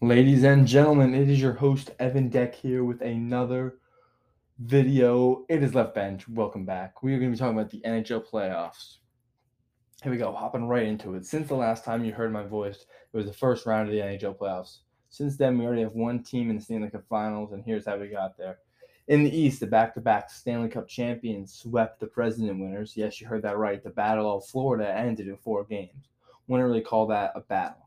Ladies and gentlemen, it is your host, Evan Deck, here with another video. It is Left Bench. Welcome back. We are going to be talking about the NHL playoffs. Here we go, hopping right into it. Since the last time you heard my voice, it was the first round of the NHL playoffs. Since then, we already have one team in the Stanley Cup Finals, and here's how we got there. In the East, the back-to-back Stanley Cup champions swept the President winners. Yes, you heard that right. The Battle of Florida ended in four games. Wouldn't really call that a battle.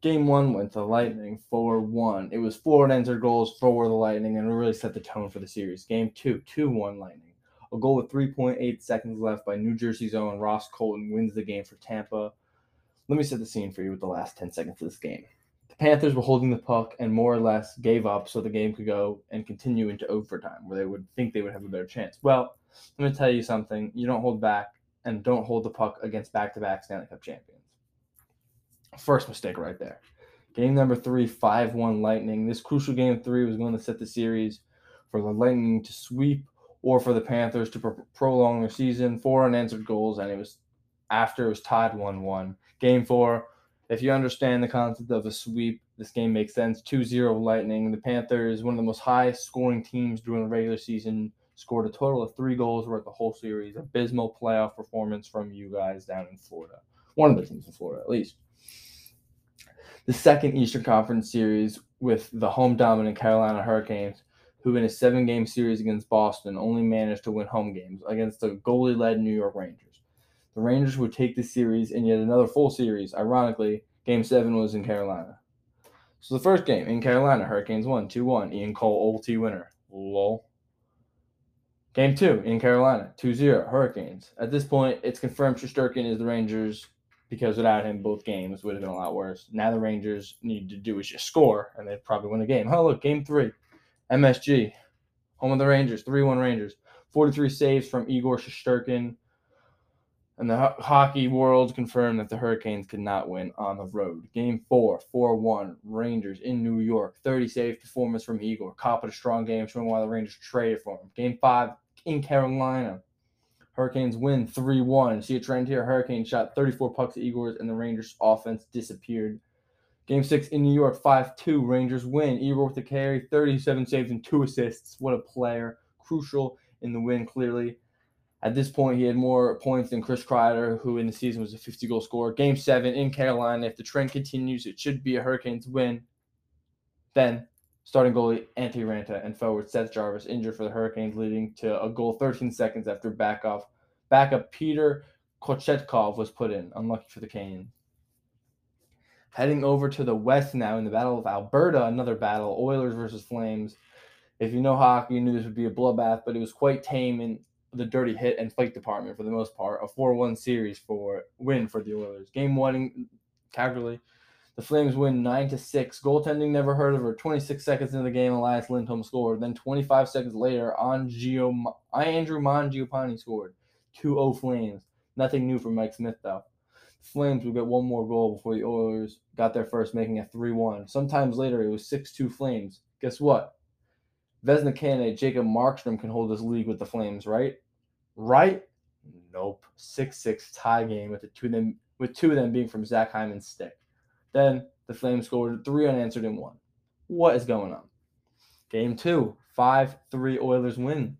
Game one went to the Lightning 4-1. It was Florida entered goals for the Lightning, and it really set the tone for the series. Game two, 2-1 Lightning. A goal with 3.8 seconds left by New Jersey's own Ross Colton wins the game for Tampa. Let me set the scene for you with the last 10 seconds of this game. The Panthers were holding the puck and more or less gave up so the game could go and continue into overtime, where they would think they would have a better chance. Well, let me tell you something. You don't hold back and don't hold the puck against back-to-back Stanley Cup champions. First mistake right there. Game number three, 5-1 Lightning. This crucial game three was going to set the series for the Lightning to sweep or for the Panthers to prolong their season. Four unanswered goals, and it was tied 1-1. Game four, if you understand the concept of a sweep, this game makes sense. 2-0 Lightning. The Panthers, one of the most high-scoring teams during the regular season, scored a total of 3 goals throughout the whole series. Abysmal playoff performance from you guys down in Florida. One of the teams in Florida, at least. The second Eastern Conference series with the home-dominant Carolina Hurricanes, who in a 7-game series against Boston only managed to win home games against the goalie-led New York Rangers. The Rangers would take the series in yet another full series. Ironically, Game 7 was in Carolina. So the first game in Carolina, Hurricanes won 2-1. Ian Cole, OT winner. Lol. Game 2 in Carolina, 2-0, Hurricanes. At this point, it's confirmed Shesterkin is the Rangers, because without him, both games would have been a lot worse. Now the Rangers need to do is just score, and they'd probably win a game. Oh, look, game three, MSG, home of the Rangers, 3-1 Rangers. 43 saves from Igor Shesterkin, and the hockey world confirmed that the Hurricanes could not win on the road. Game four, 4-1 Rangers in New York, 30-save performance from Igor. Cop at a strong game, showing why the Rangers traded for him. Game five in Carolina. Hurricanes win 3-1. See a trend here. Hurricanes shot 34 pucks at Igor's, and the Rangers' offense disappeared. Game 6 in New York, 5-2. Rangers win. Igor with the carry, 37 saves and 2 assists. What a player. Crucial in the win, clearly. At this point, he had more points than Chris Kreider, who in the season was a 50-goal scorer. Game 7 in Carolina. If the trend continues, it should be a Hurricanes win. Then starting goalie Ante Ranta and forward Seth Jarvis injured for the Hurricanes, leading to a goal 13 seconds after backup Peter Kochetkov was put in. Unlucky for the Kane. Heading over to the West now in the Battle of Alberta, another battle, Oilers versus Flames. If you know hockey, you knew this would be a bloodbath, but it was quite tame in the dirty hit and fight department for the most part. A 4-1 series win for the Oilers. Game 1 in Calgary. The Flames win 9-6. Goaltending never heard of her. 26 seconds into the game, Elias Lindholm scored. Then 25 seconds later, Andrew Mangiapane scored. 2-0 Flames. Nothing new from Mike Smith, though. The Flames would get one more goal before the Oilers got their first, making it 3-1. Sometimes later, it was 6-2 Flames. Guess what? Vezina candidate Jacob Markstrom can hold this league with the Flames, right? Right? Nope. 6-6 tie game with two of them being from Zach Hyman's stick. Then the Flames scored 3 unanswered in 1. What is going on? Game 2, 5-3 Oilers win.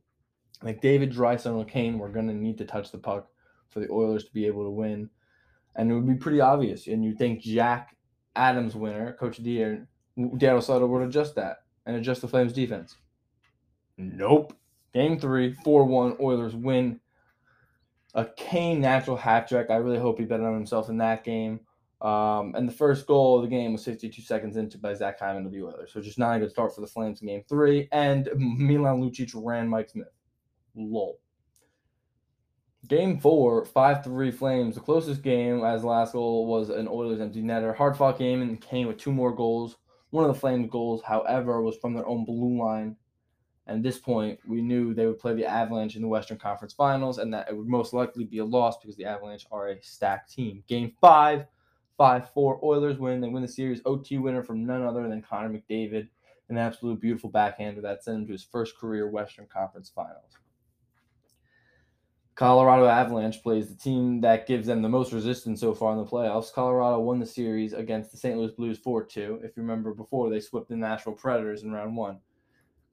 McDavid, Draisaitl, and Kane were going to need to touch the puck for the Oilers to be able to win. And it would be pretty obvious. And you'd think Jack Adams' winner, Coach Darryl Sutter, would adjust that and adjust the Flames' defense. Nope. Game 3, 4-1 Oilers win. A Kane natural hat trick. I really hope he bet on himself in that game. And the first goal of the game was 62 seconds into by Zach Hyman of the Oilers. So just not a good start for the Flames in game 3. And Milan Lucic ran Mike Smith. Lol. Game 4, 5-3 Flames. The closest game as the last goal was an Oilers empty netter. Hard-fought game and Kane with 2 more goals. One of the Flames goals, however, was from their own blue line. And at this point, we knew they would play the Avalanche in the Western Conference Finals and that it would most likely be a loss because the Avalanche are a stacked team. Game 5. 5-4 Oilers win. They win the series. OT winner from none other than Connor McDavid. An absolute beautiful backhander that sent him to his first career Western Conference Finals. Colorado Avalanche plays the team that gives them the most resistance so far in the playoffs. Colorado won the series against the St. Louis Blues 4-2. If you remember before, they swept the Nashville Predators in round one.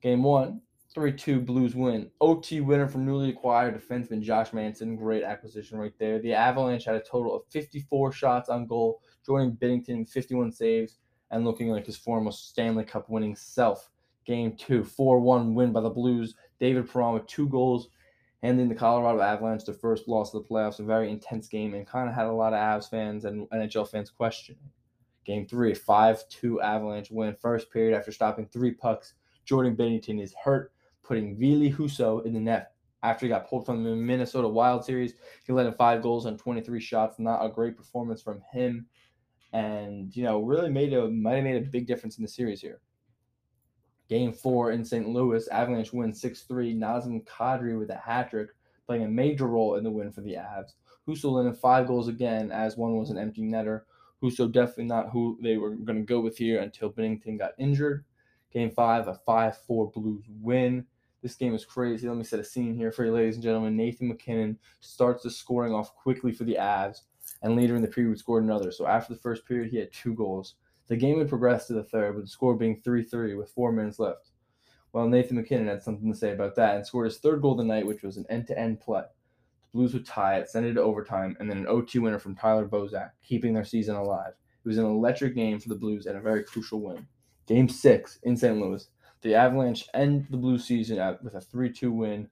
Game one, 3-2 Blues win. OT winner from newly acquired defenseman Josh Manson. Great acquisition right there. The Avalanche had a total of 54 shots on goal. Jordan Binnington, 51 saves, and looking like his former Stanley Cup winning self. Game two, 4-1 win by the Blues. David Perron with 2 goals. And then the Colorado Avalanche, their first loss of the playoffs, a very intense game, and kind of had a lot of Avs fans and NHL fans questioning. Game three, 5-2 Avalanche win. First period, after stopping 3 pucks, Jordan Binnington is hurt, putting Vili Husso in the net. After he got pulled from the Minnesota Wild Series, he led in 5 goals on 23 shots. Not a great performance from him, and really might have made a big difference in the series here. Game 4 in St. Louis, Avalanche win 6-3. Nazem Kadri with a hat-trick, playing a major role in the win for the Avs. Husso led in 5 goals again, as one was an empty netter. Husso definitely not who they were going to go with here until Binnington got injured. Game 5, a 5-4 Blues win. This game is crazy. Let me set a scene here for you, ladies and gentlemen. Nathan McKinnon starts the scoring off quickly for the Avs, and later in the period scored another. So after the first period, he had 2 goals. The game would progress to the third, with the score being 3-3 with 4 minutes left. Well, Nathan McKinnon had something to say about that and scored his 3rd goal of the night, which was an end-to-end play. The Blues would tie it, send it to overtime, and then an OT winner from Tyler Bozak, keeping their season alive. It was an electric game for the Blues and a very crucial win. Game 6 in St. Louis. The Avalanche end the Blues season with a 3-2 win.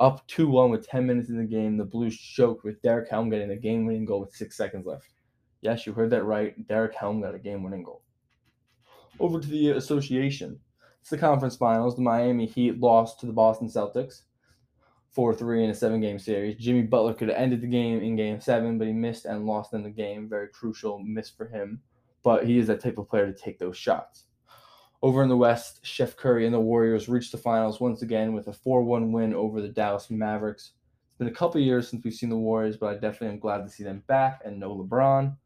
Up 2-1 with 10 minutes in the game, the Blues choked with Derek Helm getting the game-winning goal with 6 seconds left. Yes, you heard that right. Derek Helm got a game-winning goal. Over to the association. It's the conference finals. The Miami Heat lost to the Boston Celtics 4-3 in a 7-game series. Jimmy Butler could have ended the game in Game 7, but he missed and lost in the game. Very crucial miss for him, but he is that type of player to take those shots. Over in the West, Steph Curry and the Warriors reached the finals once again with a 4-1 win over the Dallas Mavericks. It's been a couple years since we've seen the Warriors, but I definitely am glad to see them back and no LeBron.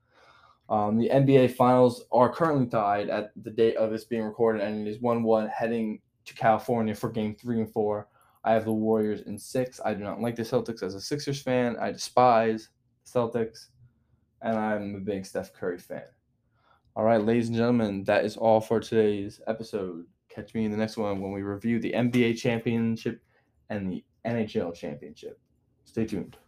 The NBA Finals are currently tied at the date of this being recorded, and it is 1-1 heading to California for Game 3 and 4. I have the Warriors in 6. I do not like the Celtics as a Sixers fan. I despise the Celtics, and I'm a big Steph Curry fan. All right, ladies and gentlemen, that is all for today's episode. Catch me in the next one when we review the NBA Championship and the NHL Championship. Stay tuned.